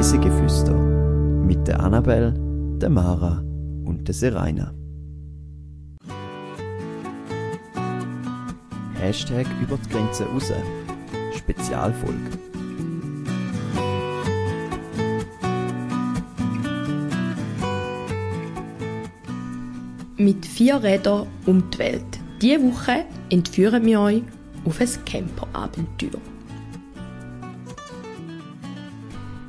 Reisegeflüster mit der Annabel, der Mara und der Serena. Hashtag über die Grenze raus. Spezialfolge. Mit 4 Rädern um die Welt. Diese Woche entführen wir euch auf ein Camperabenteuer.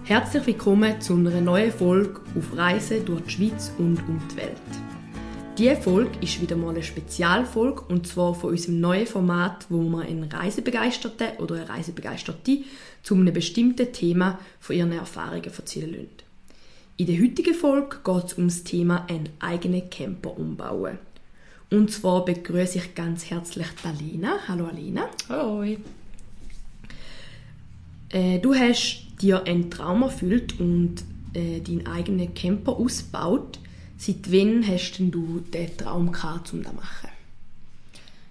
Herzlich willkommen zu einer neuen Folge auf Reise durch die Schweiz und um die Welt. Diese Folge ist wieder mal eine Spezialfolge und zwar von unserem neuen Format, wo wir einen Reisebegeisterten oder eine Reisebegeisterte zu einem bestimmten Thema von ihren Erfahrungen erzählen lassen. In der heutigen Folge geht es um das Thema einen eigenen Camper umbauen. Und zwar begrüße ich ganz herzlich Alena. Hallo Alena. Hallo. Du hast dir einen Traum erfüllt und deinen eigenen Camper ausgebaut. Seit wann hast denn du diesen Traum gehabt, um das zu machen?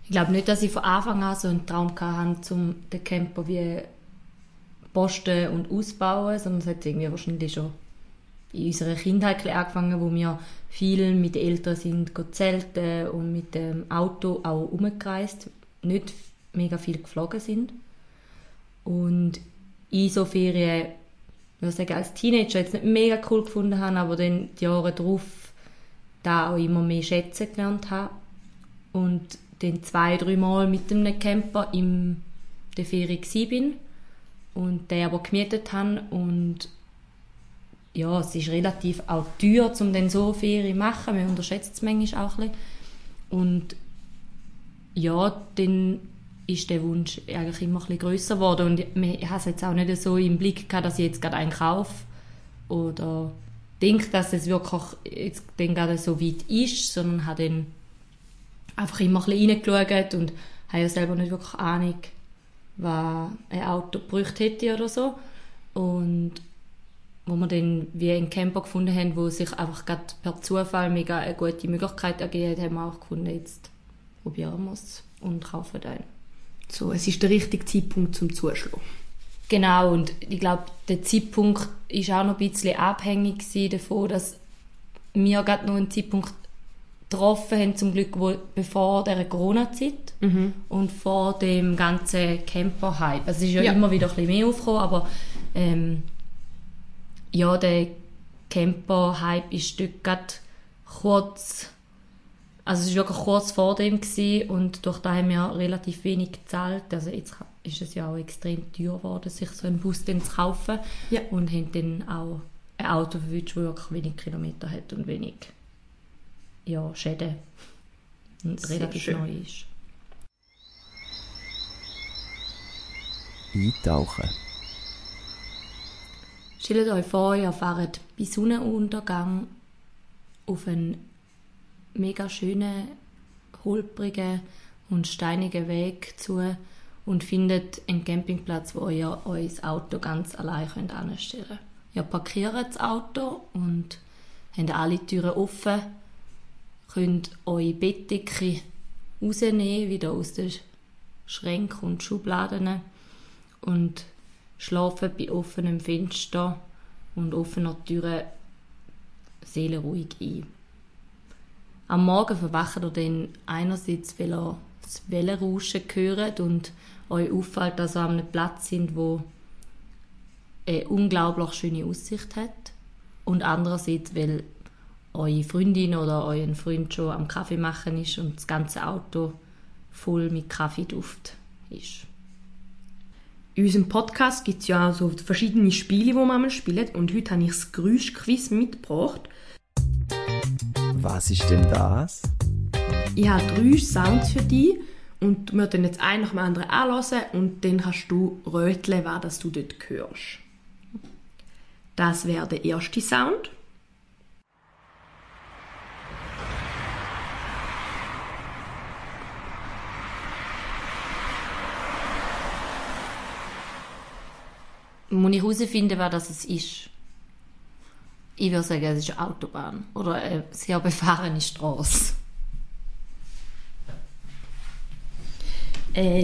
Ich glaube nicht, dass ich von Anfang an so einen Traum hatte, um den Camper wie posten und ausbauen, sondern es hat irgendwie wahrscheinlich schon in unserer Kindheit angefangen, wo wir viel mit den Eltern sind, zelten und mit dem Auto auch rumgereist, nicht mega viel geflogen sind. Und in so Ferien, ich würde sagen, als Teenager jetzt nicht mega cool gefunden habe, aber dann die Jahre darauf da auch immer mehr schätzen gelernt habe. Und dann 2-3 Mal mit einem Camper in der Ferien war und den aber gemietet habe. Und ja, es ist relativ auch teuer, um dann so Ferien zu machen. Man unterschätzt es manchmal auch ein bisschen. Und ja, dann ist der Wunsch eigentlich immer etwas grösser geworden. Und ich habe es jetzt auch nicht so im Blick gehabt, dass ich jetzt gerade einen kaufe oder denke, dass es wirklich jetzt dann gerade so weit ist, sondern habe dann einfach immer etwas reingeschaut und habe ja selber nicht wirklich Ahnung, was ein Auto gebraucht hätte oder so. Und wo wir dann wie einen Camper gefunden haben, wo sich einfach gerade per Zufall mega eine gute Möglichkeit ergeben hat, haben wir auch gefunden, jetzt probieren wir es und kaufen einen. So, es ist der richtige Zeitpunkt zum Zuschlagen. Genau, und ich glaube, der Zeitpunkt war auch noch ein bisschen abhängig davon, dass wir gerade noch einen Zeitpunkt getroffen haben, zum Glück bevor dieser Corona-Zeit und vor dem ganzen Camper-Hype. Also es ist ja immer wieder ein bisschen mehr aufgekommen, aber ja, der Camper-Hype ist dort gerade kurz. Also es war wirklich kurz vor dem und durch das haben wir relativ wenig gezahlt. Also jetzt ist es ja auch extrem teuer geworden, sich so einen Bus dann zu kaufen. Ja. Und haben dann auch ein Auto verwünscht, das wirklich wenig Kilometer hat und wenig Schäden. Und sehr relativ schön. Neu ist. Eintauchen. Stellt euch vor, ihr fahrt bei Sonnenuntergang auf einen mega schönen, holprigen und steinigen Weg zu und findet einen Campingplatz, wo ihr euer Auto ganz allein anstellen könnt. Ihr parkiert das Auto und habt alle Türen offen, könnt eure Bettdecke rausnehmen, wieder aus den Schränken und Schubladen und schlafen bei offenem Fenster und offener Türen seelenruhig ein. Am Morgen verwacht ihr dann einerseits, weil ihr das Wellenrauschen hört und euch auffällt, dass ihr an einem Platz sind, wo eine unglaublich schöne Aussicht hat. Und andererseits, weil eure Freundin oder euren Freund schon am Kaffee machen ist und das ganze Auto voll mit Kaffeeduft ist. In unserem Podcast gibt es ja auch so verschiedene Spiele, die man spielt. Und heute habe ich das Geräuschquiz mitgebracht. Was ist denn das? Ich habe 3 Sounds für dich und wir dann jetzt einen nach dem anderen anhören und dann kannst du röteln, was du dort hörst. Das wäre der erste Sound. Muss ich herausfinden, was es ist? Ich würde sagen, es ist eine Autobahn oder eine sehr befahrene Straße.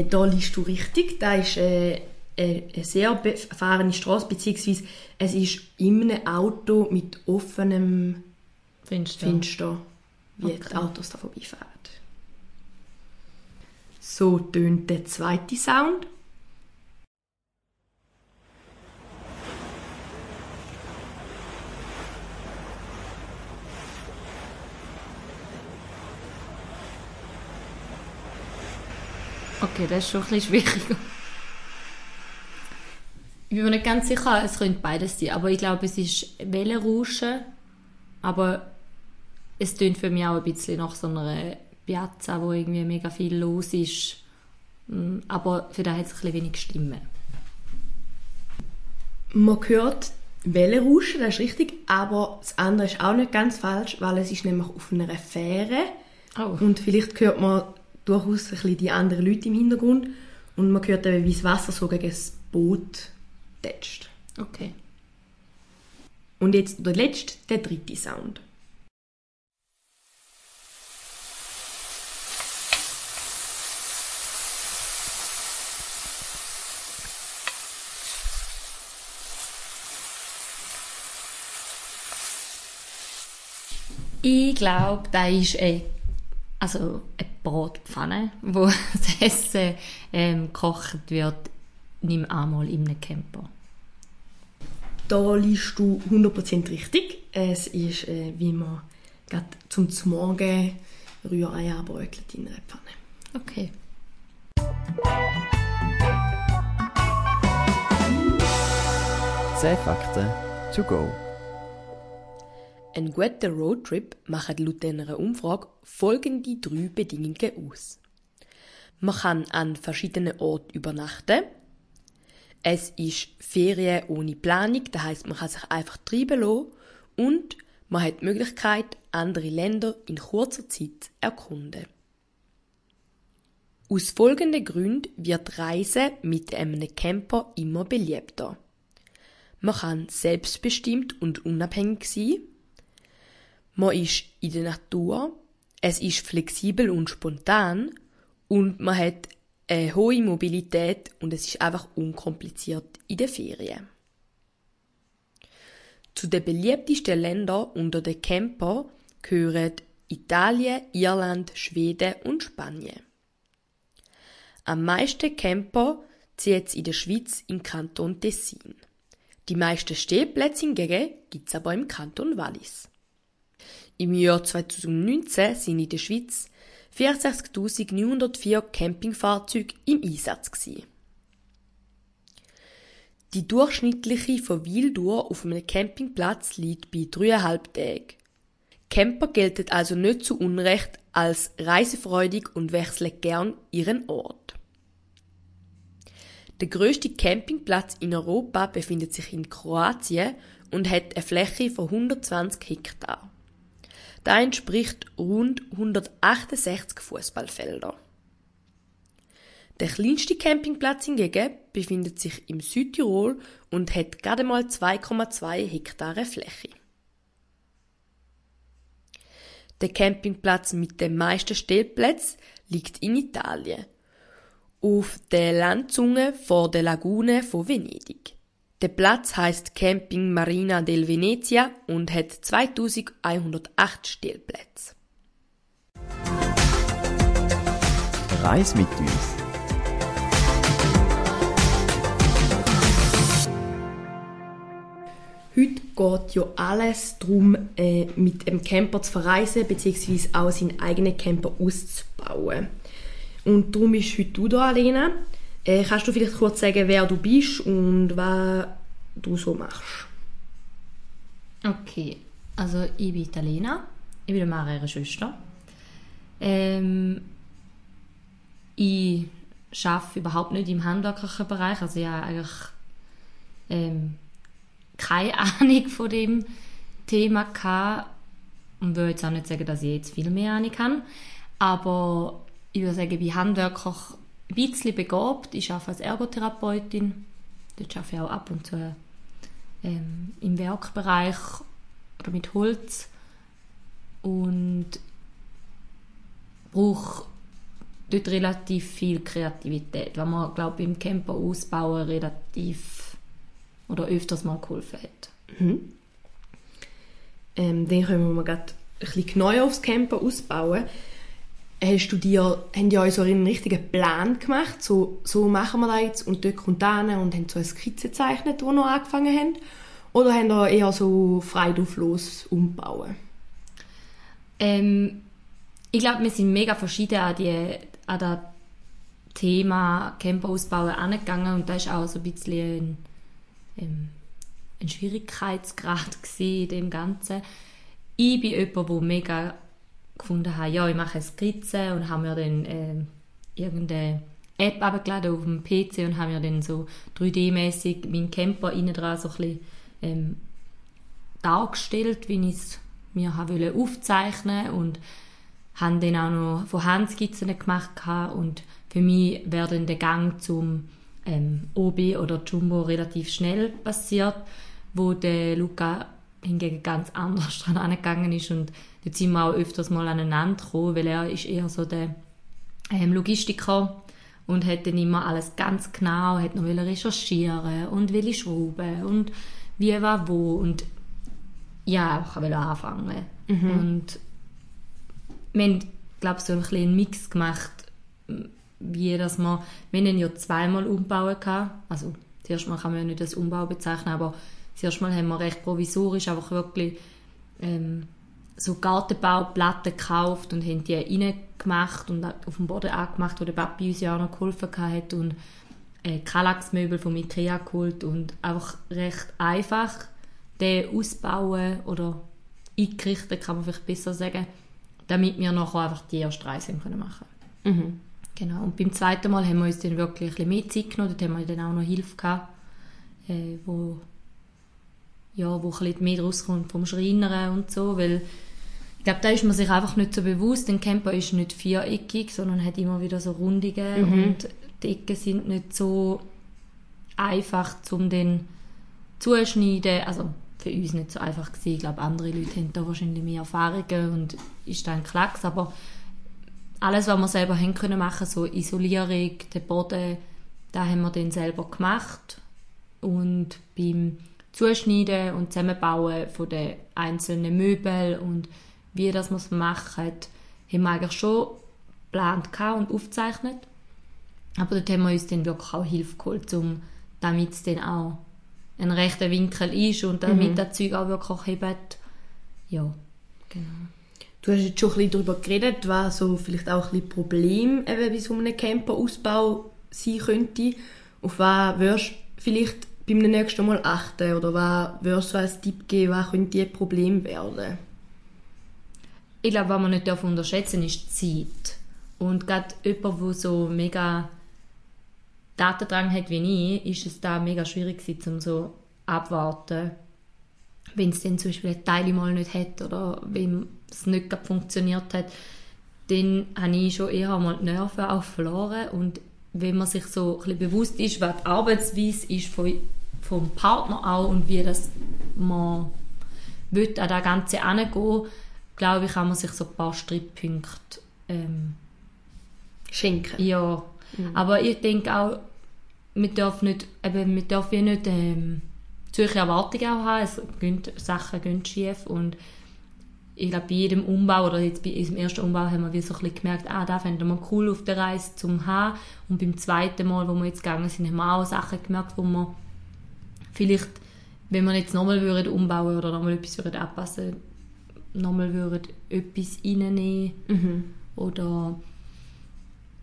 Da liegst du richtig. Da ist eine sehr befahrene Straße, beziehungsweise es ist in einem Auto mit offenem Fenster, wie okay. Die Autos da vorbeifahren. So tönt der zweite Sound. Okay, das ist schon ein bisschen schwieriger. Ich bin mir nicht ganz sicher, es könnte beides sein, aber ich glaube, es ist Wellenrauschen, aber es tönt für mich auch ein bisschen nach so einer Piazza, wo irgendwie mega viel los ist, aber für das hat es ein bisschen wenig Stimmen. Man hört Wellenrauschen, das ist richtig, aber das andere ist auch nicht ganz falsch, weil es ist nämlich auf einer Fähre und vielleicht hört man durchaus ein bisschen die anderen Leute im Hintergrund und man hört eben, wie das Wasser so gegen das Boot tätscht. Okay. Und jetzt der letzte, der dritte Sound. Ich glaube, da ist eine Bratpfanne, wo das Essen gekocht wird, nimm einmal in einem Camper. Da liegst du 100% richtig. Es ist, wie man gerade zum Morgen Rührei anbrötelt in einer Pfanne. Okay. «10 Fakten to go». Ein guter Roadtrip macht laut einer Umfrage folgende 3 Bedingungen aus. Man kann an verschiedenen Orten übernachten. Es ist Ferien ohne Planung, das heisst, man kann sich einfach treiben lassen. Und man hat die Möglichkeit, andere Länder in kurzer Zeit zu erkunden. Aus folgenden Gründen wird Reisen mit einem Camper immer beliebter. Man kann selbstbestimmt und unabhängig sein. Man ist in der Natur, es ist flexibel und spontan und man hat eine hohe Mobilität und es ist einfach unkompliziert in den Ferien. Zu den beliebtesten Ländern unter den Camper gehören Italien, Irland, Schweden und Spanien. Am meisten Camper zieht es in der Schweiz im Kanton Tessin. Die meisten Stehplätze hingegen gibt es aber im Kanton Wallis. Im Jahr 2019 sind in der Schweiz 64.904 Campingfahrzeuge im Einsatz gewesen. Die durchschnittliche Verweildauer auf einem Campingplatz liegt bei 3,5 Tagen. Camper gelten also nicht zu Unrecht als reisefreudig und wechseln gern ihren Ort. Der grösste Campingplatz in Europa befindet sich in Kroatien und hat eine Fläche von 120 Hektar. Das entspricht rund 168 Fußballfeldern. Der kleinste Campingplatz hingegen befindet sich im Südtirol und hat gerade mal 2,2 Hektare Fläche. Der Campingplatz mit den meisten Stellplätzen liegt in Italien, auf der Landzunge vor der Lagune von Venedig. Der Platz heisst Camping Marina del Venezia und hat 2108 Stellplätze. Reis mit uns. Heute geht ja alles darum, mit dem Camper zu verreisen bzw. auch seinen eigenen Camper auszubauen. Und darum bist heute du hier, Alena. Kannst du vielleicht kurz sagen, wer du bist und was du so machst? Okay, also ich bin Alena, ich bin Mara, ihre Schwester. Ich arbeite überhaupt nicht im handwerklichen Bereich, also ich habe eigentlich keine Ahnung von dem Thema gehabt und würde jetzt auch nicht sagen, dass ich jetzt viel mehr Ahnung habe, aber ich würde sagen, ich bin handwerklich ein bisschen begabt. Ich arbeite als Ergotherapeutin. Dort arbeite ich auch ab und zu im Werkbereich oder mit Holz. Und brauche dort relativ viel Kreativität, weil man, glaube ich, im Camper ausbauen relativ oder öfters mal geholfen hat. Mhm. Dann können wir gerade ein bisschen neu aufs Camper ausbauen. Haben die euch so einen richtigen Plan gemacht, so machen wir das jetzt und dort kommt das hin, und haben so eine Skizze gezeichnet, die wir noch angefangen haben? Oder haben ihr eher so frei drauf los umbauen? Ich glaube, wir sind mega verschieden an das Thema Camper ausbauen angegangen und da war auch so ein bisschen ein Schwierigkeitsgrad in dem Ganzen. Ich bin jemand, der mega gefunden hat, ja, ich mache eine Skizze und habe mir dann irgendeine App abgeladen auf dem PC und habe mir dann so 3D-mässig meinen Camper innen dran so ein bisschen dargestellt, wie ich es mir aufzeichnen wollte und habe dann auch noch von Hand Skizzen gemacht und für mich wäre dann der Gang zum OB oder Jumbo relativ schnell passiert, wo der Luca hingegen ganz anders dran angegangen ist und dort sind wir auch öfters mal aneinander gekommen, weil er ist eher so der Logistiker und hat dann immer alles ganz genau, hat noch recherchieren und welche Schrauben und wie war wo und ja, ich wollte anfangen. Mhm. Und wir haben, glaube ich, so ein bisschen einen Mix gemacht, wie dass man, wir haben ja zweimal umbauen kann. Also das erste Mal kann man ja nicht als Umbau bezeichnen, aber das erste Mal haben wir recht provisorisch einfach wirklich so Gartenbauplatten gekauft und haben die reingemacht und auf dem Boden angemacht, wo der Papi uns ja auch noch geholfen hat und Kallax-Möbel von Ikea geholt und einfach recht einfach den ausbauen oder eingerichtet, kann man vielleicht besser sagen, damit wir nachher einfach die erste Reise machen können. Mhm. Genau. Und beim zweiten Mal haben wir uns dann wirklich ein bisschen mehr Zeit genommen. Dort haben wir dann auch noch Hilfe gehabt, wo ein bisschen mehr rauskommt vom Schreinern und so, weil ich glaube, da ist man sich einfach nicht so bewusst. Ein Camper ist nicht viereckig, sondern hat immer wieder so Rundungen und die Ecken sind nicht so einfach, um den zuschneiden, also für uns nicht so einfach gewesen. Ich glaube, andere Leute haben da wahrscheinlich mehr Erfahrungen und ist dann Klacks, aber alles, was wir selber haben können machen, so Isolierung, den Boden, da haben wir dann selber gemacht und beim Zuschneiden und Zusammenbauen von den einzelnen Möbeln und wie das man es macht, haben wir eigentlich schon geplant und aufgezeichnet, aber dort haben wir uns dann wirklich auch Hilfe geholt, damit es dann auch ein rechter Winkel ist und damit das Zeug auch wirklich hebt. Ja, genau. Du hast jetzt schon ein bisschen darüber geredet, was so vielleicht auch ein bisschen Problem eben bei so einem Camperausbau sein könnte. Auf was würdest du vielleicht beim nächsten Mal achten oder was würdest du als Tipp geben, was könnte ein Problem werden? Ich glaube, was man nicht unterschätzen darf, ist die Zeit. Und gerade jemand, der so mega Datendrang hat wie ich, ist es da mega schwierig gewesen, um so abwarten, wenn es dann zum Beispiel Teile mal nicht hat oder wenn es nicht funktioniert hat, dann habe ich schon eher mal die Nerven auch verloren. Und wenn man sich so ein bisschen bewusst ist, was die Arbeitsweise ist vom Partner auch und wie das man will, an das Ganze herangehen, glaube ich, kann man sich so ein paar Streitpunkte schenken. Ja. Aber ich denke auch, man darf nicht solche Erwartungen auch haben. Sachen gehen schief und ich glaube, bei jedem Umbau oder jetzt bei unserem ersten Umbau haben wir wie so ein bisschen gemerkt, das fänden wir cool auf der Reise zum haben. Und beim zweiten Mal, wo wir jetzt gegangen sind, haben wir auch Sachen gemerkt, wo wir vielleicht, wenn wir jetzt nochmal umbauen oder nochmal etwas anpassen, nochmal etwas reinnehmen oder...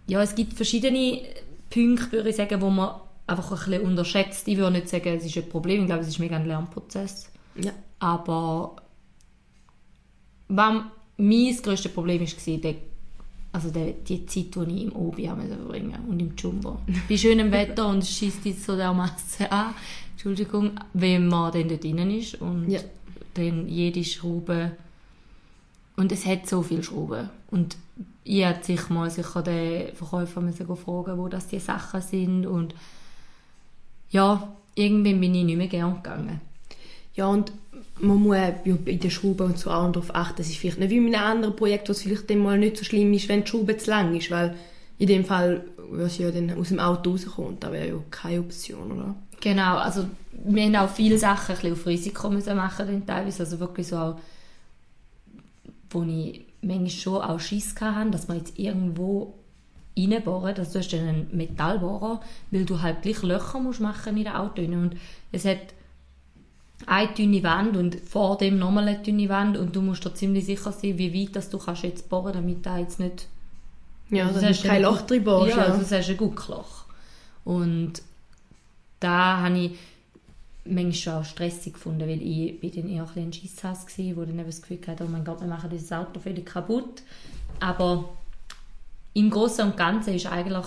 Ja, es gibt verschiedene Punkte, würde ich sagen, die man einfach ein bisschen unterschätzt. Ich würde nicht sagen, es ist ein Problem. Ich glaube, es ist mega ein Lernprozess. Ja. Aber mein grösstes Problem war die Zeit, die ich im Obi verbringen musste und im Jumbo. Bei schönem Wetter und es scheisst jetzt so der Masse an, Entschuldigung, wenn man dann dort drin ist und dann jede Schraube... Und es hat so viele Schrauben. Und ich musste sicher den Verkäufer fragen, wo das die Sachen sind. Und ja, irgendwann bin ich nicht mehr gern gegangen. Ja, und man muss bei den Schrauben und so auch darauf achten. Es ist vielleicht nicht wie in einem anderen Projekt, wo es vielleicht dann mal nicht so schlimm ist, wenn die Schraube zu lang ist. Weil in dem Fall würde sie ja dann aus dem Auto rauskommen. Das wäre ja keine Option, oder? Genau, also wir haben auch viele Sachen ein bisschen auf Risiko machen teilweise. Also wirklich so auch, wo ich manchmal schon auch Schiss hatte, dass man jetzt irgendwo reinbohren, dass du hast dann einen Metallbohrer, weil du halt gleich Löcher musst machen in der Autotüne. Und es hat eine dünne Wand und vor dem nochmal eine dünne Wand und du musst dir ziemlich sicher sein, wie weit dass du kannst jetzt bohren, damit da jetzt nicht... Ja, also hast du kein Loch drin bohrst. Ja, also du hast ein gutes Loch. Und da habe ich manchmal schon auch stressig gefunden, weil ich bin dann eher ein Schisshass war, wo dann eben das Gefühl hatte, oh mein Gott, wir machen dieses Auto völlig kaputt. Aber im Großen und Ganzen ist eigentlich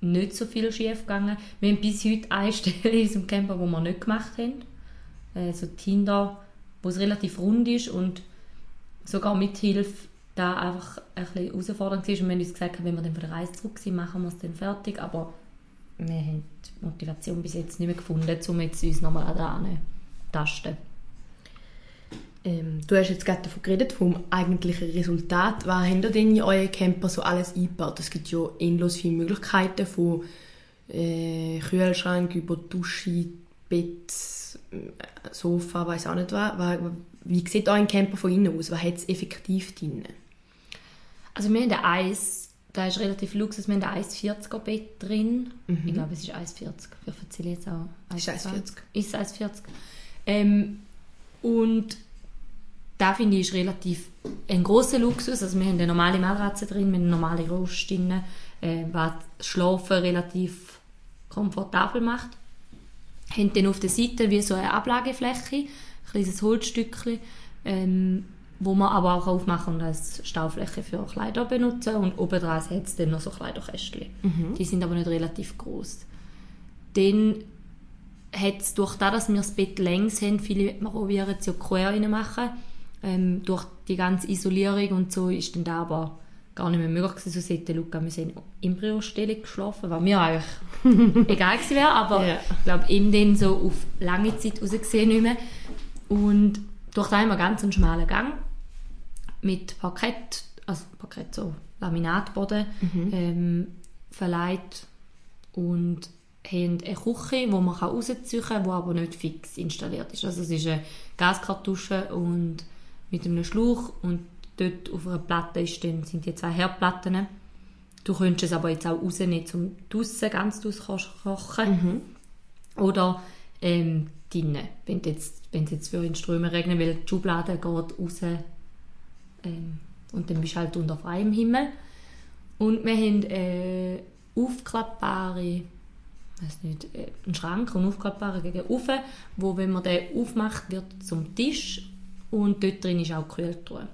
nicht so viel schief gegangen. Wir haben bis heute eine Stelle in unserem Camper, die wir nicht gemacht haben. So die Tinder, wo es relativ rund ist und sogar mit Hilfe da einfach ein bisschen herausfordernd war. Und wir haben uns gesagt, wenn wir dann von der Reise zurück sind, machen wir es dann fertig. Aber wir haben die Motivation bis jetzt nicht mehr gefunden, um jetzt uns nochmal an der Tasten. Du hast jetzt gerade davon geredet, vom eigentlichen Resultat. Was habt ihr denn in euren Camper so alles eingebaut? Es gibt ja endlos viele Möglichkeiten, von Kühlschrank über Dusche, Bett, Sofa, weiss auch nicht was. Wie sieht euer Camper von innen aus? Was hat es effektiv drin? Also wir haben ein Eis, das ist relativ luxus, wir haben ein 1,40er Bett drin. Mhm. Ich glaube, es ist 1,40. Ich erzähle jetzt auch 1,40. Ist 1,40. Und da finde ich, ist relativ ein grosser Luxus. Also wir haben eine normale Matratze drin, wir haben eine normale Rost drin, was das Schlafen relativ komfortabel macht. Wir haben dann auf der Seite wie so eine Ablagefläche, ein kleines Holzstückchen, wo man aber auch aufmachen und als Staufläche für Kleider benutzen. Und obendrauf hat es dann noch so Kleiderkästchen. Mhm. Die sind aber nicht relativ gross. Dann hat es, durch das, dass wir das Bett längs haben, viele probieren es ja quer reinmachen. Durch die ganze Isolierung und so ist dann da aber gar nicht mehr möglich gewesen. So hätte Luca in Embryostellung geschlafen, was mir eigentlich egal gewesen wäre, aber ja. Ich glaube, ihm dann so auf lange Zeit rausgesehen nicht mehr. Und durch das haben wir ganz einen schmalen Gang mit Parkett, also Parkett, so Laminatboden, verleiht und haben eine Küche, die man rausziehen kann, die aber nicht fix installiert ist. Also es ist eine Gaskartusche und mit einem Schlauch und dort auf einer Platte sind die zwei Herdplatten. Du könntest es aber jetzt auch rausnehmen, um draussen ganz draussen zu kochen. Mhm. Oder drinnen, wenn es jetzt für den Strömen regnet, weil die Schublade geht raus und dann bist du halt unter freiem Himmel. Und wir haben aufklappbare... einen Schrank und aufklappbaren gegen oben, wo, wenn man den aufmacht, wird zum Tisch und dort drin ist auch die Kühltruhe.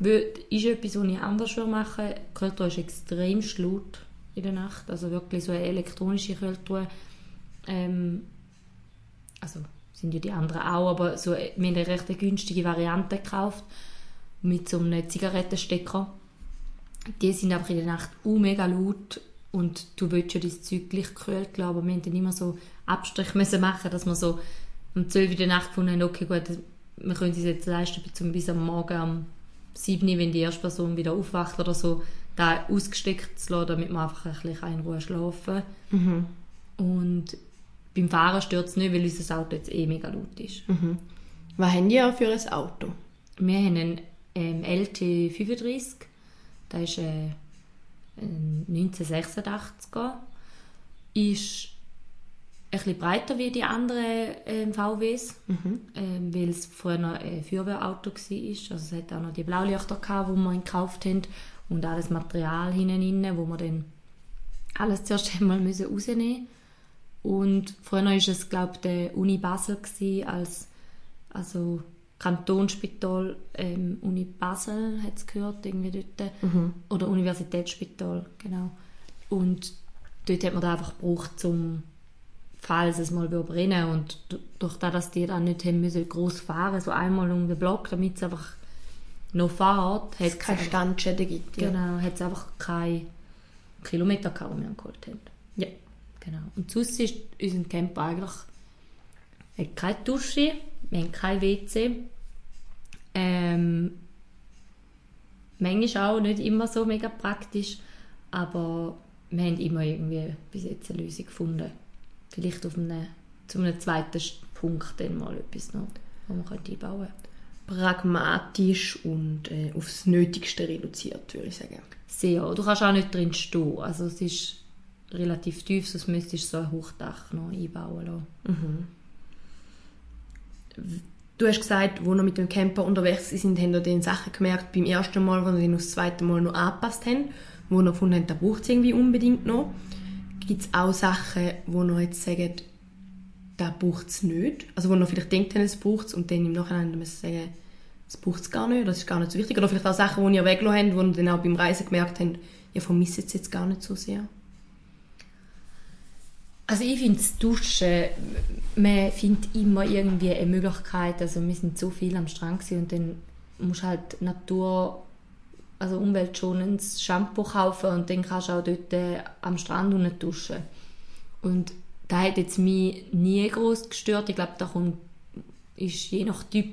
Das ist etwas, was ich anders machen würde. Die Kühltruhe ist extrem laut in der Nacht, also wirklich so eine elektronische Kühltruhe. Also sind ja die anderen auch, aber so, wir haben eine recht günstige Variante gekauft mit so einem Zigarettenstecker. Die sind einfach in der Nacht mega laut. Und du willst ja dein Zeug gleich gekühlt lassen, aber wir mussten dann immer so Abstriche machen, dass wir so um 12 Uhr in der Nacht gefunden haben, okay, gut, wir können es jetzt leisten, bis am Morgen um 7 Uhr, wenn die erste Person wieder aufwacht oder so, da ausgesteckt zu lassen, damit man einfach ein bisschen in Ruhe schlafen kann. Mhm. Und beim Fahren stört es nicht, weil unser Auto jetzt mega laut ist. Mhm. Was haben die auch für ein Auto? Wir haben einen LT35, das ist 1986er, ist ein bisschen breiter wie die anderen VWs, weil es früher noch ein Feuerwehrauto war. Also es hatte auch noch die Blaulichter, die wir gekauft haben und alles Material hinein, wo wir dann alles zuerst einmal rausnehmen mussten. Und früher war es, glaube ich, der Uni Basel, also Kantonsspital, Uni Basel hat es gehört, irgendwie dort. Mhm. Oder Universitätsspital, genau. Und dort hat man das einfach gebraucht, um, falls es mal brennen würde. Und durch das, dass die dann nicht haben müssen, gross fahren, so einmal um den Block, damit es einfach noch fährt, hat es keine Standschäden gibt. Genau, ja. Hat es einfach keine Kilometer gehabt, die wir angeholt haben. Ja, genau. Und sonst ist unser Camper eigentlich keine Dusche, wir haben kein WC. Manchmal auch nicht immer so mega praktisch. Aber wir haben immer irgendwie bis jetzt eine Lösung gefunden. Vielleicht auf einem, zu einem zweiten Punkt dann mal etwas noch, was man einbauen könnte. Pragmatisch und aufs Nötigste reduziert, würde ich sagen. Sehr. Du kannst auch nicht drin stehen. Also es ist relativ tief, sonst müsstest du so ein Hochdach noch einbauen lassen. Mhm. Du hast gesagt, wo wir mit dem Camper unterwegs sind, haben wir den Sachen gemerkt beim ersten Mal, wo wir den aufs zweite Mal noch angepasst haben, wo wir gefunden haben, da braucht es irgendwie unbedingt noch. Gibt es auch Sachen, wo wir jetzt sagen, da braucht es nicht? Also wo wir vielleicht denkt haben, es braucht es, und dann im Nachhinein müssen wir sagen, es braucht es gar nicht, das ist gar nicht so wichtig. Oder vielleicht auch Sachen, die ihr weggelassen habt, wo ihr dann auch beim Reisen gemerkt habt, ihr vermisst es jetzt gar nicht so sehr. Also ich finde das Duschen, man findet immer irgendwie eine Möglichkeit, also wir sind so viel am Strand und dann musst du halt also umweltschonendes Shampoo kaufen und dann kannst du auch dort am Strand unten duschen. Und das hat jetzt mich nie gross gestört. Ich glaube, da ist je nach Typ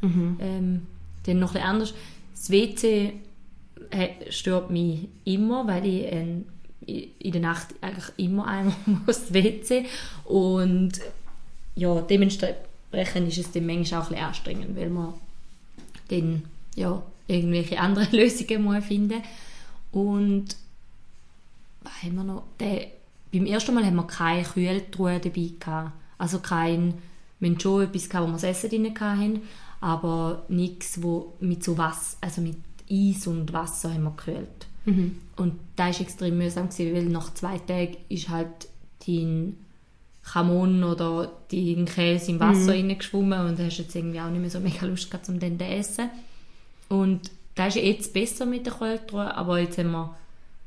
dann noch etwas anders. Das WC stört mich immer, weil ich in der Nacht eigentlich immer einmal aufs WC und ja, dementsprechend ist es dann manchmal auch ein bisschen anstrengend, weil man dann ja, irgendwelche anderen Lösungen muss finden. Und was haben wir noch? Beim ersten Mal haben wir keine Kühltruhe dabei gehabt. Also wir hatten schon etwas, wo wir das Essen drin hatten, aber nichts, wo mit so Wasser, also mit Eis und Wasser haben wir gekühlt. Mhm. Und das war extrem mühsam, weil nach 2 Tagen ist halt dein Jamon oder dein Käse im Wasser reingeschwommen und hast jetzt irgendwie auch nicht mehr so mega Lust gehabt, um den zu essen. Und das ist jetzt besser mit der Kühltruhe, aber jetzt haben wir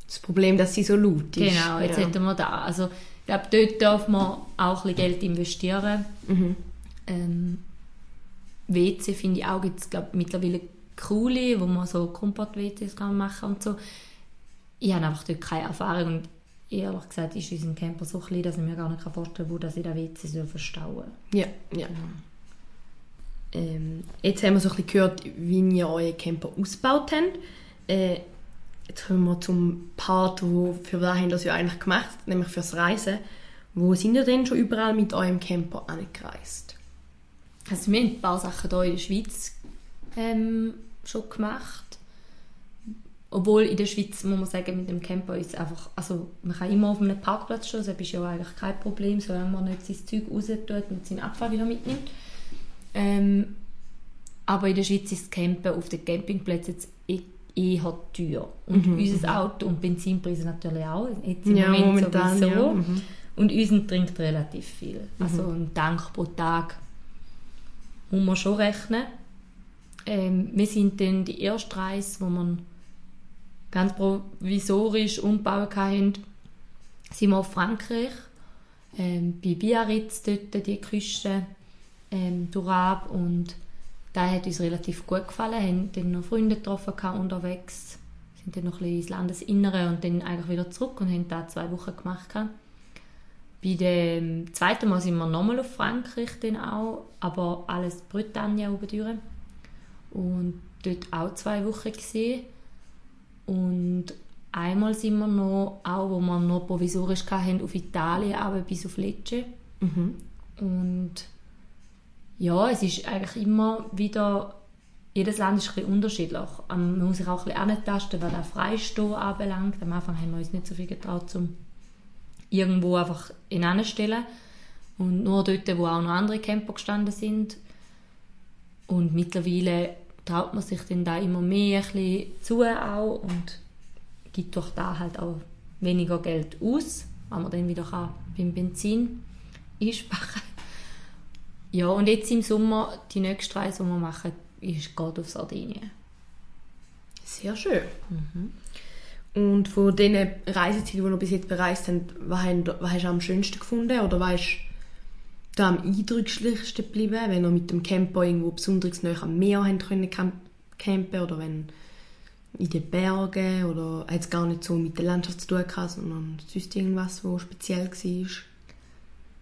das Problem, dass sie so laut ist. Genau, jetzt hätten wir da. Also ich glaube, dort darf man auch ein bisschen Geld investieren. Mhm. WC finde ich auch jetzt, glaube ich, mittlerweile coole, wo man so Kompott-WCs machen und so. Ich habe einfach dort keine Erfahrung und ehrlich gesagt ist unser Camper so klein, dass ich mir gar nicht vorstellen kann, wo ich den WC verstauen soll. Ja. Jetzt haben wir so ein bisschen gehört, wie ihr euren Camper ausgebaut habt. Jetzt kommen wir zum Part, für was haben das ja eigentlich gemacht, nämlich fürs Reisen. Wo sind ihr denn schon überall mit eurem Camper angereist? Also wir haben ein paar Sachen hier in der Schweiz schon gemacht. Obwohl in der Schweiz, muss man sagen, mit dem Camper ist einfach, also man kann immer auf einem Parkplatz stehen, das ist ja eigentlich kein Problem, solange man nicht sein Zeug raus tut und seinen Abfall wieder mitnimmt. Aber in der Schweiz ist das Campen auf den Campingplätzen jetzt eher teuer. Und unser Auto und Benzinpreise natürlich auch, jetzt im Moment sowieso. Ja. Und unseren trinkt relativ viel. Also einen Tank pro Tag muss man schon rechnen. Wir sind dann die erste Reise, wo man ganz provisorisch umbauen konnte, sind wir in Frankreich, bei Biarritz, dort die Küste, durchab, und das hat uns relativ gut gefallen. Wir haben dann noch Freunde getroffen unterwegs, sind dann noch ein bisschen ins Landesinnere und dann eigentlich wieder zurück und haben da 2 Wochen gemacht. Bei dem zweiten Mal sind wir nochmal auf Frankreich, dann auch, aber alles Bretagne oben. Und dort auch 2 Wochen gewesen. Und einmal sind wir noch, auch wo wir noch provisorisch hatten, auf Italien, aber bis auf Lecce. Und ja, es ist eigentlich immer wieder, jedes Land ist ein bisschen unterschiedlich. Man muss sich auch ein bisschen antasten, was auch Freistehen anbelangt. Am Anfang haben wir uns nicht so viel getraut, um irgendwo einfach hinzustellen. Und nur dort, wo auch noch andere Camper gestanden sind. Und mittlerweile traut man sich dann da immer mehr ein bisschen zu auch und gibt durch da halt auch weniger Geld aus, weil man dann wieder beim Benzin einsparen kann. Ja, und jetzt im Sommer, die nächste Reise, die wir machen, ist gerade auf Sardinien. Sehr schön. Und von diesen Reisezielen, die wir bis jetzt bereist haben, was hast du am schönsten gefunden? Oder da am eindrücklichsten geblieben, wenn ihr mit dem Camper irgendwo besonders nahe am Meer campen oder wenn in den Bergen, oder hat es gar nicht so mit der Landschaft zu tun gehabt, sondern sonst irgendwas, was speziell war?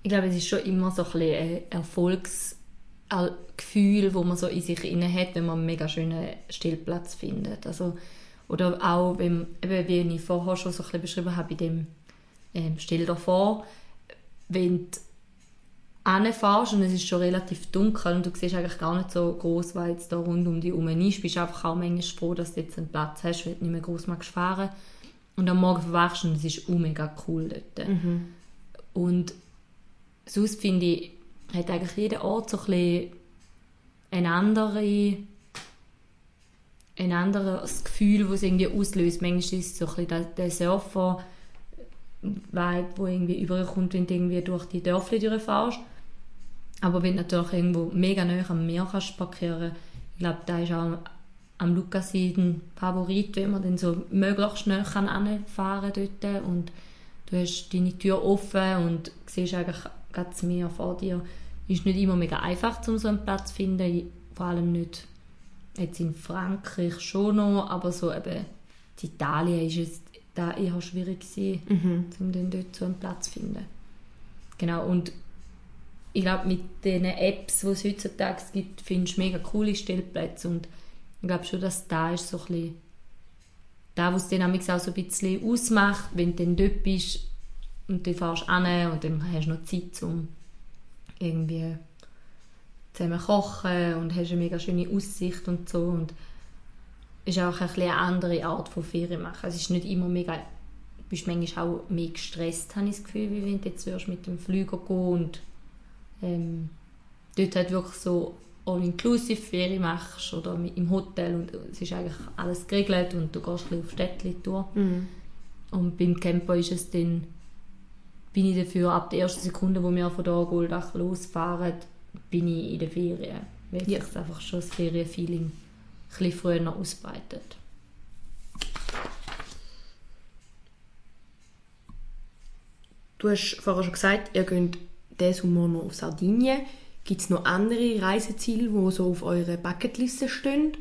Ich glaube, es ist schon immer so ein Erfolgsgefühl, das man so in sich hat, wenn man einen mega schönen Stillplatz findet. Also Oder auch, wie ich vorher schon so ein bisschen beschrieben habe, bei dem «Stell dir vor», wenn du hinfährst und es ist schon relativ dunkel und du siehst eigentlich gar nicht so gross, was jetzt da rund um dich herum ist, bist du einfach auch manchmal froh, dass du jetzt einen Platz hast, weil du nicht mehr gross magst fahren. Und am Morgen verwachst du und es ist mega cool dort. Mhm. Und sonst finde ich, hat eigentlich jeder Ort so ein bisschen ein anderes Gefühl, das es irgendwie auslöst. Manchmal ist es so ein bisschen der Surfer-Vibe, der irgendwie rüberkommt, wenn du irgendwie durch die Dörfli durchfährst. Aber wenn du natürlich irgendwo mega nahe am Meer kannst parkieren, ich glaube, da ist auch am Luca ein Favorit, wenn man dann so möglichst schnell hinfahren kann dort. Und du hast deine Tür offen und siehst eigentlich das Meer vor dir. Ist nicht immer mega einfach, um so einen Platz zu finden, vor allem nicht jetzt in Frankreich schon noch, aber so eben in Italien ist es da eher schwierig gewesen, um dann dort so einen Platz zu finden. Genau, und ich glaube, mit den Apps, die es heutzutage gibt, findest du mega coole Stellplätze und ich glaube schon, dass da ist so ein bisschen da, was es dann auch so ein bisschen ausmacht, wenn du dann dort bist und dann fährst du hin und dann hast du noch Zeit, um irgendwie zusammen kochen und hast eine mega schöne Aussicht und so. Und es ist auch eine andere Art von Ferien machen. Es ist nicht immer mega, du bist manchmal auch mehr gestresst, habe ich das Gefühl, wie wenn du jetzt mit dem Flieger gehen und dort halt wirklich so all-inclusive Ferien machst oder im Hotel und es ist eigentlich alles geregelt und du gehst ein bisschen auf Städtchen durch. Mhm. Und beim Camper ist es dann, bin ich dafür, ab der ersten Sekunde, wo wir von hier Goldach losfahren, bin ich in den Ferien. Weil sich einfach schon das Ferienfeeling etwas früher ausbreitet. Du hast vorher schon gesagt, ihr geht diesen Sommer noch auf Sardinien. Gibt es noch andere Reiseziele, die so auf eurer Bucketliste stehen?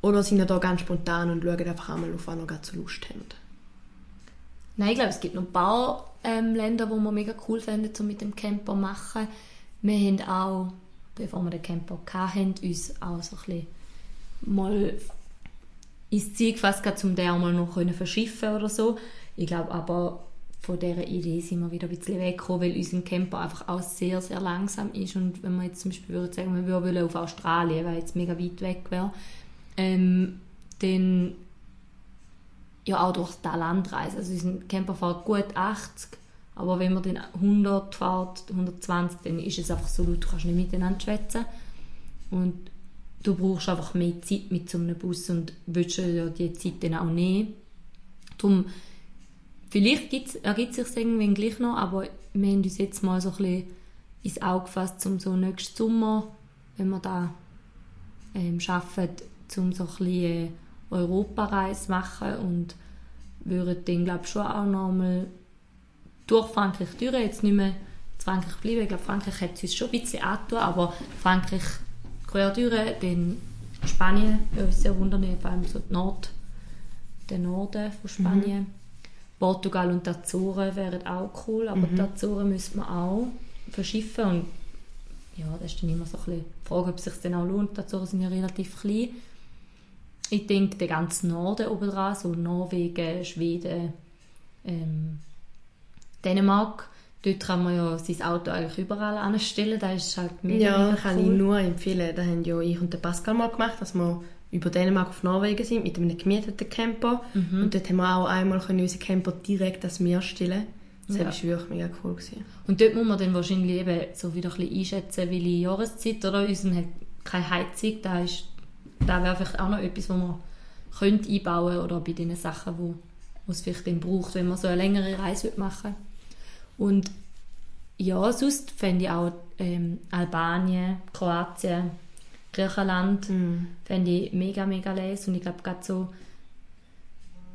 Oder sind ihr da ganz spontan und schaut einfach einmal, auf was ihr gerade so Lust habt? Nein, ich glaube, es gibt noch ein paar Länder, die wir mega cool finden, um mit dem Camper zu machen. Wir haben auch, bevor wir den Camper hatten, uns auch so ein bisschen mal ins Ziel gefasst, um den auch mal noch verschiffen oder so. Ich glaube aber, von dieser Idee sind wir wieder ein bisschen weggekommen, weil unser Camper einfach auch sehr, sehr langsam ist. Und wenn wir jetzt zum Beispiel würden sagen, wir würden auf Australien, weil jetzt mega weit weg wäre, dann ja auch durch das Land reisen. Also unser Camper fährt gut 80, aber wenn man dann 100 fährt, 120, dann ist es einfach so laut, du kannst nicht miteinander schwätzen. Und du brauchst einfach mehr Zeit mit so einem Bus und willst ja die Zeit dann auch nehmen. Darum, vielleicht ergibt es sich irgendwann gleich noch, aber wir haben uns jetzt mal so ein bisschen ins Auge gefasst, um so nächsten Sommer, wenn wir da arbeiten, um so ein bisschen Europareise machen und würden dann, glaube ich, schon auch noch mal durch Frankreich durch, jetzt nicht mehr in Frankreich bleiben. Ich glaube, Frankreich hat es uns schon ein bisschen angetan, aber Frankreich quer durch, dann Spanien, würde uns sehr wundern, vor allem so den Norden von Spanien. Mhm. Portugal und die Azoren wären auch cool, aber die Azoren müsste man auch verschiffen und ja, das ist dann immer so ein bisschen die Frage, ob es sich dann auch lohnt. Die Azoren sind ja relativ klein. Ich denke, den ganzen Norden oben dran, so Norwegen, Schweden, Dänemark, dort kann man ja sein Auto eigentlich überall anstellen, das ist halt mega cool. Ja, kann ich nur empfehlen, das haben ja ich und der Pascal mal gemacht, dass wir über Dänemark auf Norwegen sind, mit einem gemieteten Camper und dort haben wir auch einmal unseren Camper direkt ans Meer stellen. Das war wirklich mega cool gewesen. Und dort muss man dann wahrscheinlich eben so wieder ein bisschen einschätzen, welche Jahreszeit, oder? Unseren hat keine Heizung, da ist... Das wäre vielleicht auch noch etwas, was man einbauen könnte oder bei den Sachen, die es vielleicht dann braucht, wenn man so eine längere Reise machen würde. Und ja, sonst fände ich auch Albanien, Kroatien, Griechenland fände ich mega leise. Und ich glaube, gerade so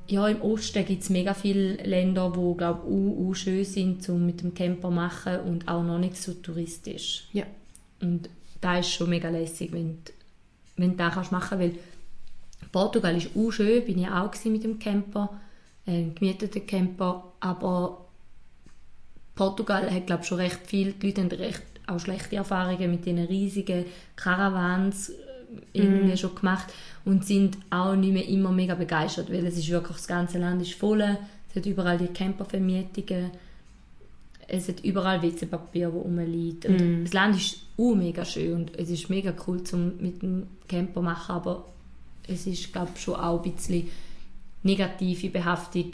im Osten gibt es mega viele Länder, die glaube ich schön sind, um mit dem Camper zu machen und auch noch nicht so touristisch. Ja. Und das ist schon mega lässig, wenn du das machen kannst, weil Portugal ist auch schön, bin ich auch mit dem Camper, gemieteten Camper, aber Portugal hat glaube ich schon recht viel, die Leute haben auch schlechte Erfahrungen mit diesen riesigen Caravans, irgendwie schon gemacht und sind auch nicht mehr immer mega begeistert, weil es ist wirklich, das ganze Land ist voll, es hat überall die Campervermietungen, es hat überall WC-Papier, das rumliegt. Und das Land ist mega schön und es ist mega cool zum mit dem Camper machen, aber es ist, glaube ich, schon auch ein bisschen negative Behaftung,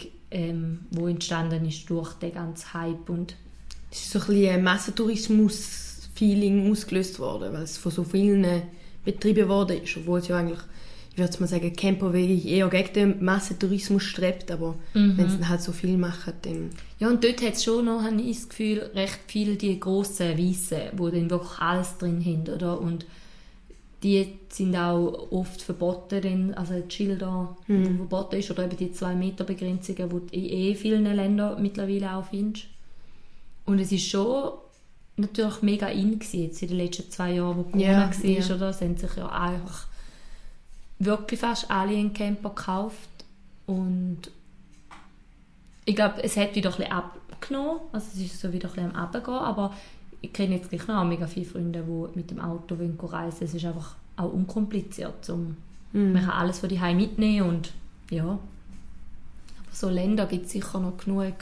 wo entstanden ist durch den ganzen Hype. Und es ist so ein bisschen Massentourismus-Feeling ausgelöst worden, weil es von so vielen betrieben worden ist, obwohl es ja eigentlich, ich würde mal sagen, Camperwege eher gegen den Massentourismus strebt, aber wenn sie halt so viel machen, dann... Ja, und dort hat es schon noch, habe ich das Gefühl, recht viele die grossen Weissen, die dann wirklich alles drin haben, oder? Und die sind auch oft verboten, denn, also die Schilder, die verboten ist, oder eben die 2-Meter-Begrenzungen, die du in vielen Ländern mittlerweile auch findest. Und es ist schon natürlich mega in gewesen, jetzt in den letzten 2 Jahren, wo Corona war, oder? Es haben sich ja einfach wirklich fast alle einen Camper gekauft. Und ich glaube, es hat wieder ein bisschen abgenommen, also es ist so wieder ein bisschen am Abgehen, aber ich kenne jetzt gleich noch mega viele Freunde, die mit dem Auto reisen wollen. Es ist einfach auch unkompliziert. Man kann alles von zu Hause mitnehmen und ja. Aber so Länder gibt es sicher noch genug,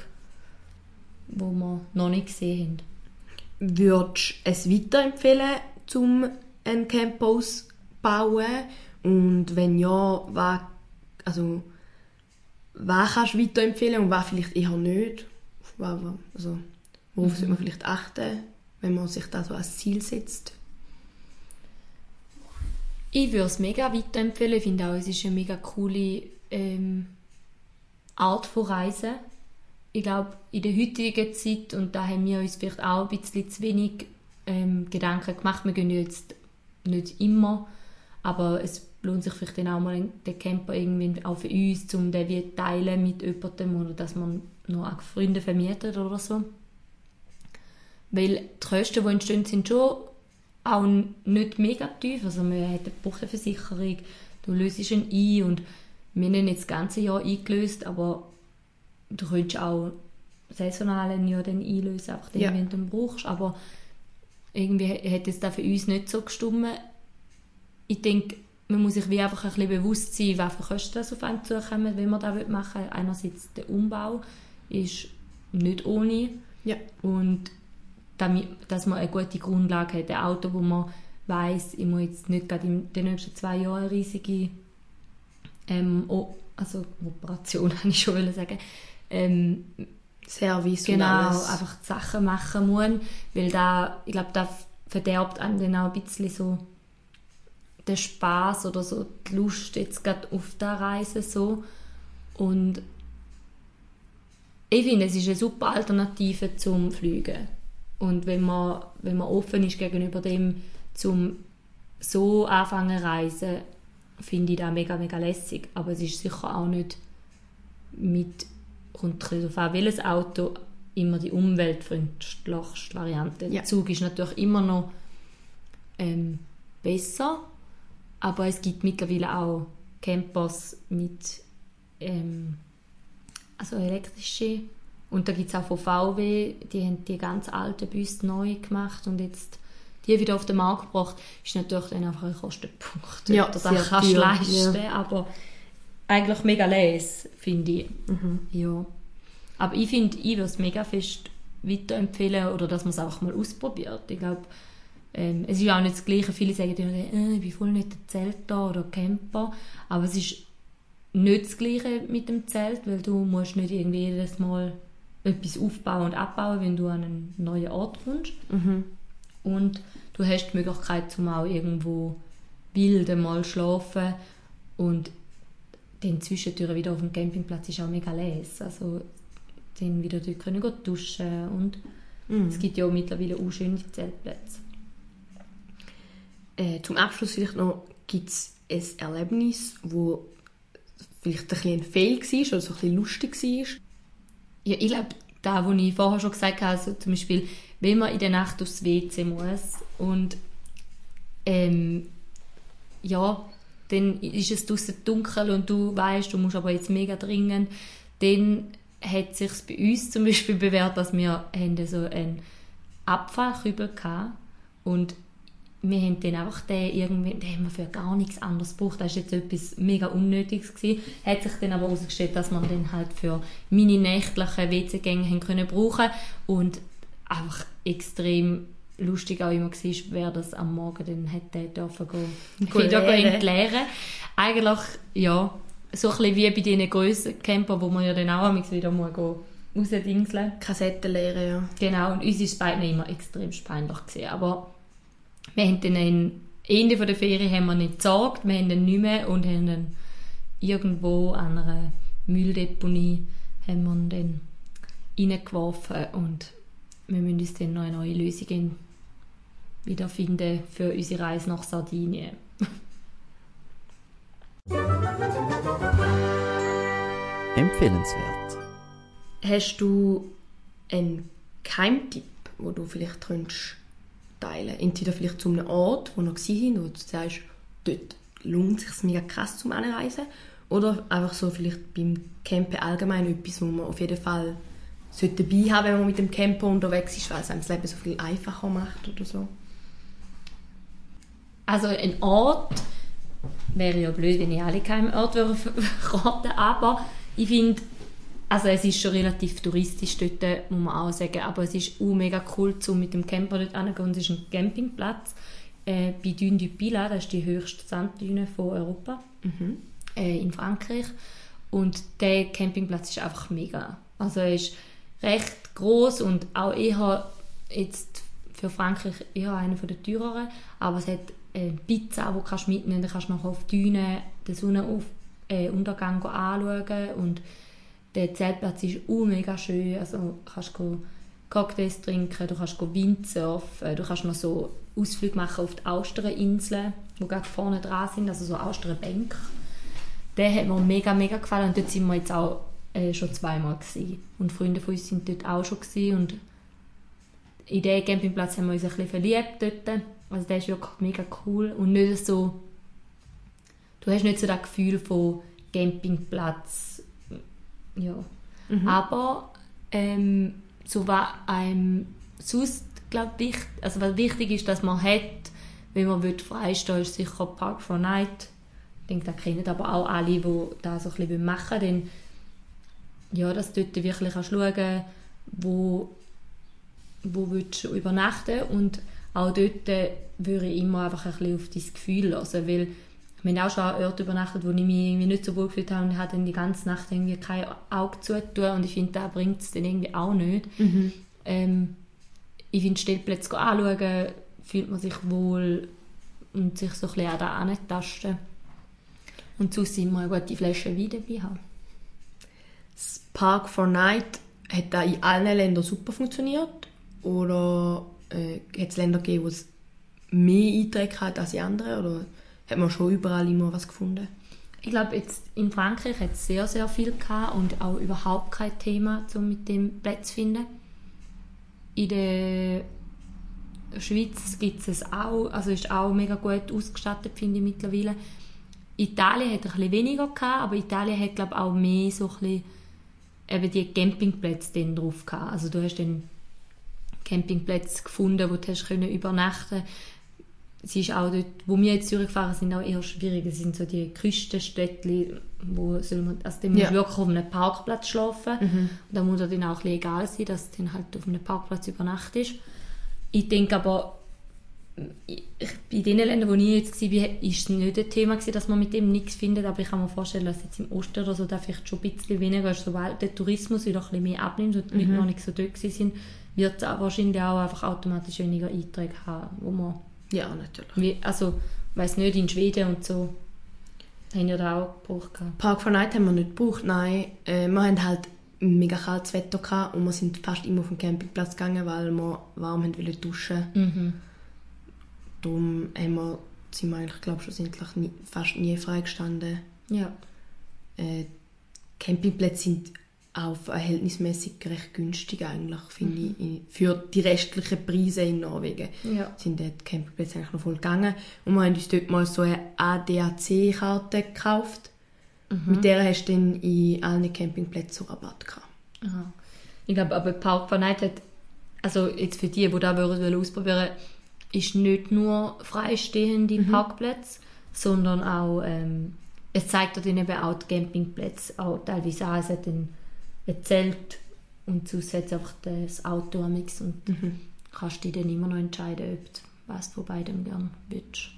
die wir noch nicht gesehen haben. Würdest du es weiterempfehlen, um einen Camper auszubauen? Und wenn ja, was kannst du weiterempfehlen und was vielleicht eher nicht? Worauf sollte man vielleicht achten, wenn man sich das so als Ziel setzt? Ich würde es mega weiterempfehlen. Ich finde auch, es ist eine mega coole Art von Reisen. Ich glaube, in der heutigen Zeit, und da haben wir uns vielleicht auch ein bisschen zu wenig Gedanken gemacht, wir gehen jetzt nicht immer, aber es lohnt sich vielleicht dann auch mal, den Camper irgendwie auch für uns, um den zu teilen mit jemandem, oder dass man noch an Freunde vermietet oder so. Weil die Kosten, die entstehen, sind schon auch nicht mega tief. Also man hat eine Buchenversicherung, du löst ihn ein und wir haben ihn jetzt das ganze Jahr eingelöst, aber du könntest auch saisonal ein Jahr dann einlösen, einfach den, wenn du ihn brauchst. Aber irgendwie hat es da für uns nicht so gestimmt. Ich denke, man muss sich wie einfach ein bisschen bewusst sein, welche Kosten das auf einen zukommen, wenn man das machen will. Einerseits der Umbau ist nicht ohne. Ja. Und dass man eine gute Grundlage hat, ein Auto, wo man weiss, ich muss jetzt nicht gerade in den nächsten 2 Jahren eine riesige Operation, habe ich schon sagen, Service und alles. Einfach die Sachen machen muss, weil da, ich glaube, das verderbt einem dann auch ein bisschen so den Spass oder so die Lust jetzt gerade auf der Reise so. Und ich finde, es ist eine super Alternative zum Fliegen. Und wenn man offen ist gegenüber dem, zum so anfangen zu reisen, finde ich das mega, mega lässig. Aber es ist sicher auch nicht kommt darauf an, welches Auto, immer die umweltfreundlichste Variante. Ja. Der Zug ist natürlich immer noch besser, aber es gibt mittlerweile auch Campers mit elektrischen. Und da gibt es auch von VW, die haben die ganz alten Busse neu gemacht und jetzt die wieder auf den Markt gebracht. Ist natürlich dann einfach ein Kostenpunkt. Ja, das kannst du leisten, aber eigentlich mega les, finde ich. Mhm. Ja. Aber ich finde, ich würde es mega fest weiterempfehlen oder dass man es einfach mal ausprobiert. Ich glaube, es ist auch nicht das Gleiche. Viele sagen immer, ich bin voll nicht der Zelter oder Camper, aber es ist nicht das Gleiche mit dem Zelt, weil du musst nicht irgendwie jedes Mal etwas aufbauen und abbauen, wenn du an einen neuen Ort kommst. Mhm. Und du hast die Möglichkeit, zum auch irgendwo wild mal schlafen. Und dann zwischendurch wieder auf dem Campingplatz ist auch mega leise. Also dann wieder dort können wir duschen. Und es gibt ja auch mittlerweile auch schöne Zeltplätze. Zum Abschluss vielleicht noch, gibt es ein Erlebnis, wo vielleicht ein Fail war oder so ein bisschen lustig war? Ja, ich glaube, das, was ich vorher schon gesagt habe, also zum Beispiel, wenn man in der Nacht aufs WC muss und dann ist es draussen dunkel und du weißt, du musst aber jetzt mega dringend, dann hat es sich bei uns zum Beispiel bewährt, dass wir so einen Abfallkübel hatten und wir haben dann einfach den haben wir für gar nichts anderes gebraucht. Das war jetzt etwas mega Unnötiges gewesen. Hat sich dann aber herausgestellt, dass man den halt für meine nächtlichen WC-Gänge können brauchen und einfach extrem lustig auch immer war, wer das am Morgen dann hätte dürfen gehen entleeren. Eigentlich, ja, so ein bisschen wie bei diesen grossen Camper, wo man ja dann auch wieder mal rausdingseln muss. Kassetten leeren, ja. Genau, und uns war es beiden immer extrem peinlich gewesen. Aber wir haben dann am Ende der Ferien haben wir nicht gesorgt, wir haben ihn nicht mehr und haben dann irgendwo an einer Mülldeponie haben wir ihn dann reingeworfen und wir müssen uns dann noch eine neue Lösung wiederfinden für unsere Reise nach Sardinien. Empfehlenswert. Hast du einen Geheimtipp, den du vielleicht teilen könntest? Entweder vielleicht zu einem Ort, wo wir gesehen haben, wo du sagst, dort lohnt es sich mega krass zum Anreisen. Oder einfach so vielleicht beim Campen allgemein etwas, wo man auf jeden Fall sollte dabei haben, wenn man mit dem Camper unterwegs ist, weil es einem das Leben so viel einfacher macht oder so. Also ein Ort wäre ja blöd, wenn ich alle keinen Ort verraten, aber ich finde, also es ist schon relativ touristisch dort, muss man auch sagen, aber es ist auch mega cool, um mit dem Camper dort hinzugehen. Es ist ein Campingplatz bei Dune Pila, das ist die höchste Sanddüne von Europa, in Frankreich. Und der Campingplatz ist einfach mega. Also er ist recht gross und auch eher jetzt für Frankreich eher einer der teureren, aber es hat eine Pizza, die du mitnehmen kannst, dann kannst du noch auf die Düne den Sonnenuntergang anschauen und der Zeltplatz ist auch mega schön, also kannst du Cocktails trinken, du kannst Windsurfen, du kannst noch so Ausflüge machen auf die Austerninseln, die gerade vorne dran sind, also so Austernbänke. Der hat mir mega, mega gefallen und dort sind wir jetzt auch schon zweimal gewesen. Und Freunde von uns waren dort auch schon gewesen. Und in diesen Campingplatz haben wir uns ein bisschen verliebt dort. Also der ist wirklich mega cool und nicht so, du hast nicht so das Gefühl von Campingplatz, ja. Aber so was einem sonst, glaube ich, also was wichtig ist, dass man hat, wenn man freistehen will, ist sicher Park4Night. Ich denke, das kennen aber auch alle, die das so ein bisschen machen wollen. Ja, dass du dort wirklich schauen kannst, wo willst du übernachten und auch dort würde ich immer einfach ein bisschen auf dein Gefühl hören, weil wir haben auch schon an Orten übernachtet, wo ich mich nicht so wohl gefühlt habe und ich habe dann die ganze Nacht irgendwie kein Auge zugetan und ich finde, das bringt es dann irgendwie auch nicht. Ich finde, Stellplätze anschauen, fühlt man sich wohl und sich so ein bisschen an das hintasten und sonst immer eine gute Flasche Wein dabei haben. Das Park4Night hat auch in allen Ländern super funktioniert oder hat es Länder gegeben, wo es mehr Einträge hat als in anderen oder hat man schon überall immer was gefunden? Ich glaube, jetzt in Frankreich hat es sehr, sehr viel gehabt und auch überhaupt kein Thema, um mit dem Platz zu finden. In der Schweiz gibt es auch, also ist auch mega gut ausgestattet, finde ich mittlerweile. Italien hat ein bisschen weniger gehabt, aber Italien hat, glaube ich, auch mehr so ein bisschen eben die Campingplätze drauf gehabt. Also du hast dann Campingplätze gefunden, wo du hast übernachten. Es ist auch dort, wo wir jetzt zurückgefahren sind, auch eher schwierig. Es sind so die Küstenstädtchen, wo soll man, also dann musst du wirklich auf einem Parkplatz schlafen. Und da muss dir dann auch ein bisschen egal sein, dass du dann halt auf einem Parkplatz übernachtest. Ich denke aber, bei den Ländern, wo ich jetzt war, war es nicht ein Thema, dass man mit dem nichts findet, aber ich kann mir vorstellen, dass jetzt im Osten oder so, da vielleicht schon ein bisschen weniger ist, sobald der Tourismus wieder ein bisschen mehr abnimmt und die Leute noch nicht so dort sind, wird es wahrscheinlich auch einfach automatisch weniger Einträge haben, wo man... Ja, natürlich. Also, ich weiss nicht, in Schweden und so, haben wir da auch gebraucht. Park4Night haben wir nicht gebraucht, nein. Wir hatten halt mega kaltes Wetter gehabt und wir sind fast immer auf den Campingplatz gegangen, weil wir warm wollten duschen. Darum sind wir eigentlich, glaube ich, schlussendlich fast nie freigestanden. Ja. Campingplätze sind auch verhältnismäßig recht günstig, eigentlich, finde ich. Für die restlichen Preise in Norwegen sind die Campingplätze eigentlich noch voll gegangen. Und wir haben uns dort mal so eine ADAC-Karte gekauft. Mit der hast du dann in allen Campingplätzen so Rabatt gehabt. Ich glaube, aber Park4Night hat, also jetzt für die, die das ausprobieren wollen, ist nicht nur freistehende Parkplätze, sondern auch, es zeigt dort eben auch die Campingplätze, auch teilweise an, es hat ein Zelt und zusätzlich einfach das Auto am Mix und kannst dich dann immer noch entscheiden, ob du was von beidem gerne willst.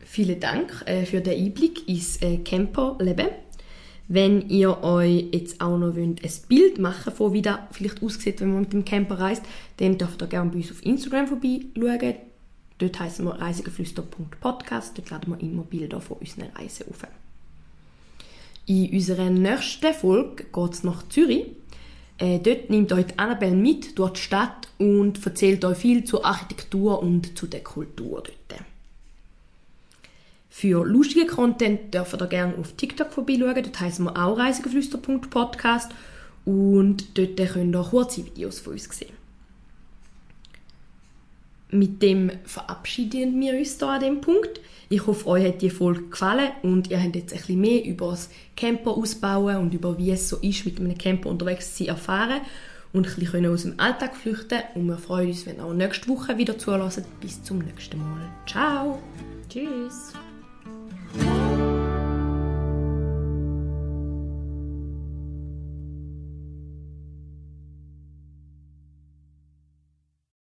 Vielen Dank für den Einblick ins Camperleben. Wenn ihr euch jetzt auch noch ein Bild machen wollt, wie das vielleicht aussieht, wenn man mit dem Camper reist, dann dürft ihr gerne bei uns auf Instagram vorbeischauen. Dort heissen wir reisegeflüster.podcast. Dort laden wir immer Bilder von unseren Reisen auf. In unserer nächsten Folge geht es nach Zürich. Dort nimmt euch Annabel mit durch die Stadt und erzählt euch viel zur Architektur und zu der Kultur dort. Für lustigen Content dürft ihr gerne auf TikTok vorbeischauen. Dort heissen wir auch reisegeflüster.podcast und dort könnt ihr kurze Videos von uns sehen. Mit dem verabschieden wir uns hier an diesem Punkt. Ich hoffe, euch hat die Folge gefallen und ihr habt jetzt ein bisschen mehr über das Camper ausbauen und über wie es so ist, mit einem Camper unterwegs zu erfahren und ein bisschen aus dem Alltag flüchten. Und wir freuen uns, wenn ihr auch nächste Woche wieder zuhört. Bis zum nächsten Mal. Ciao! Tschüss!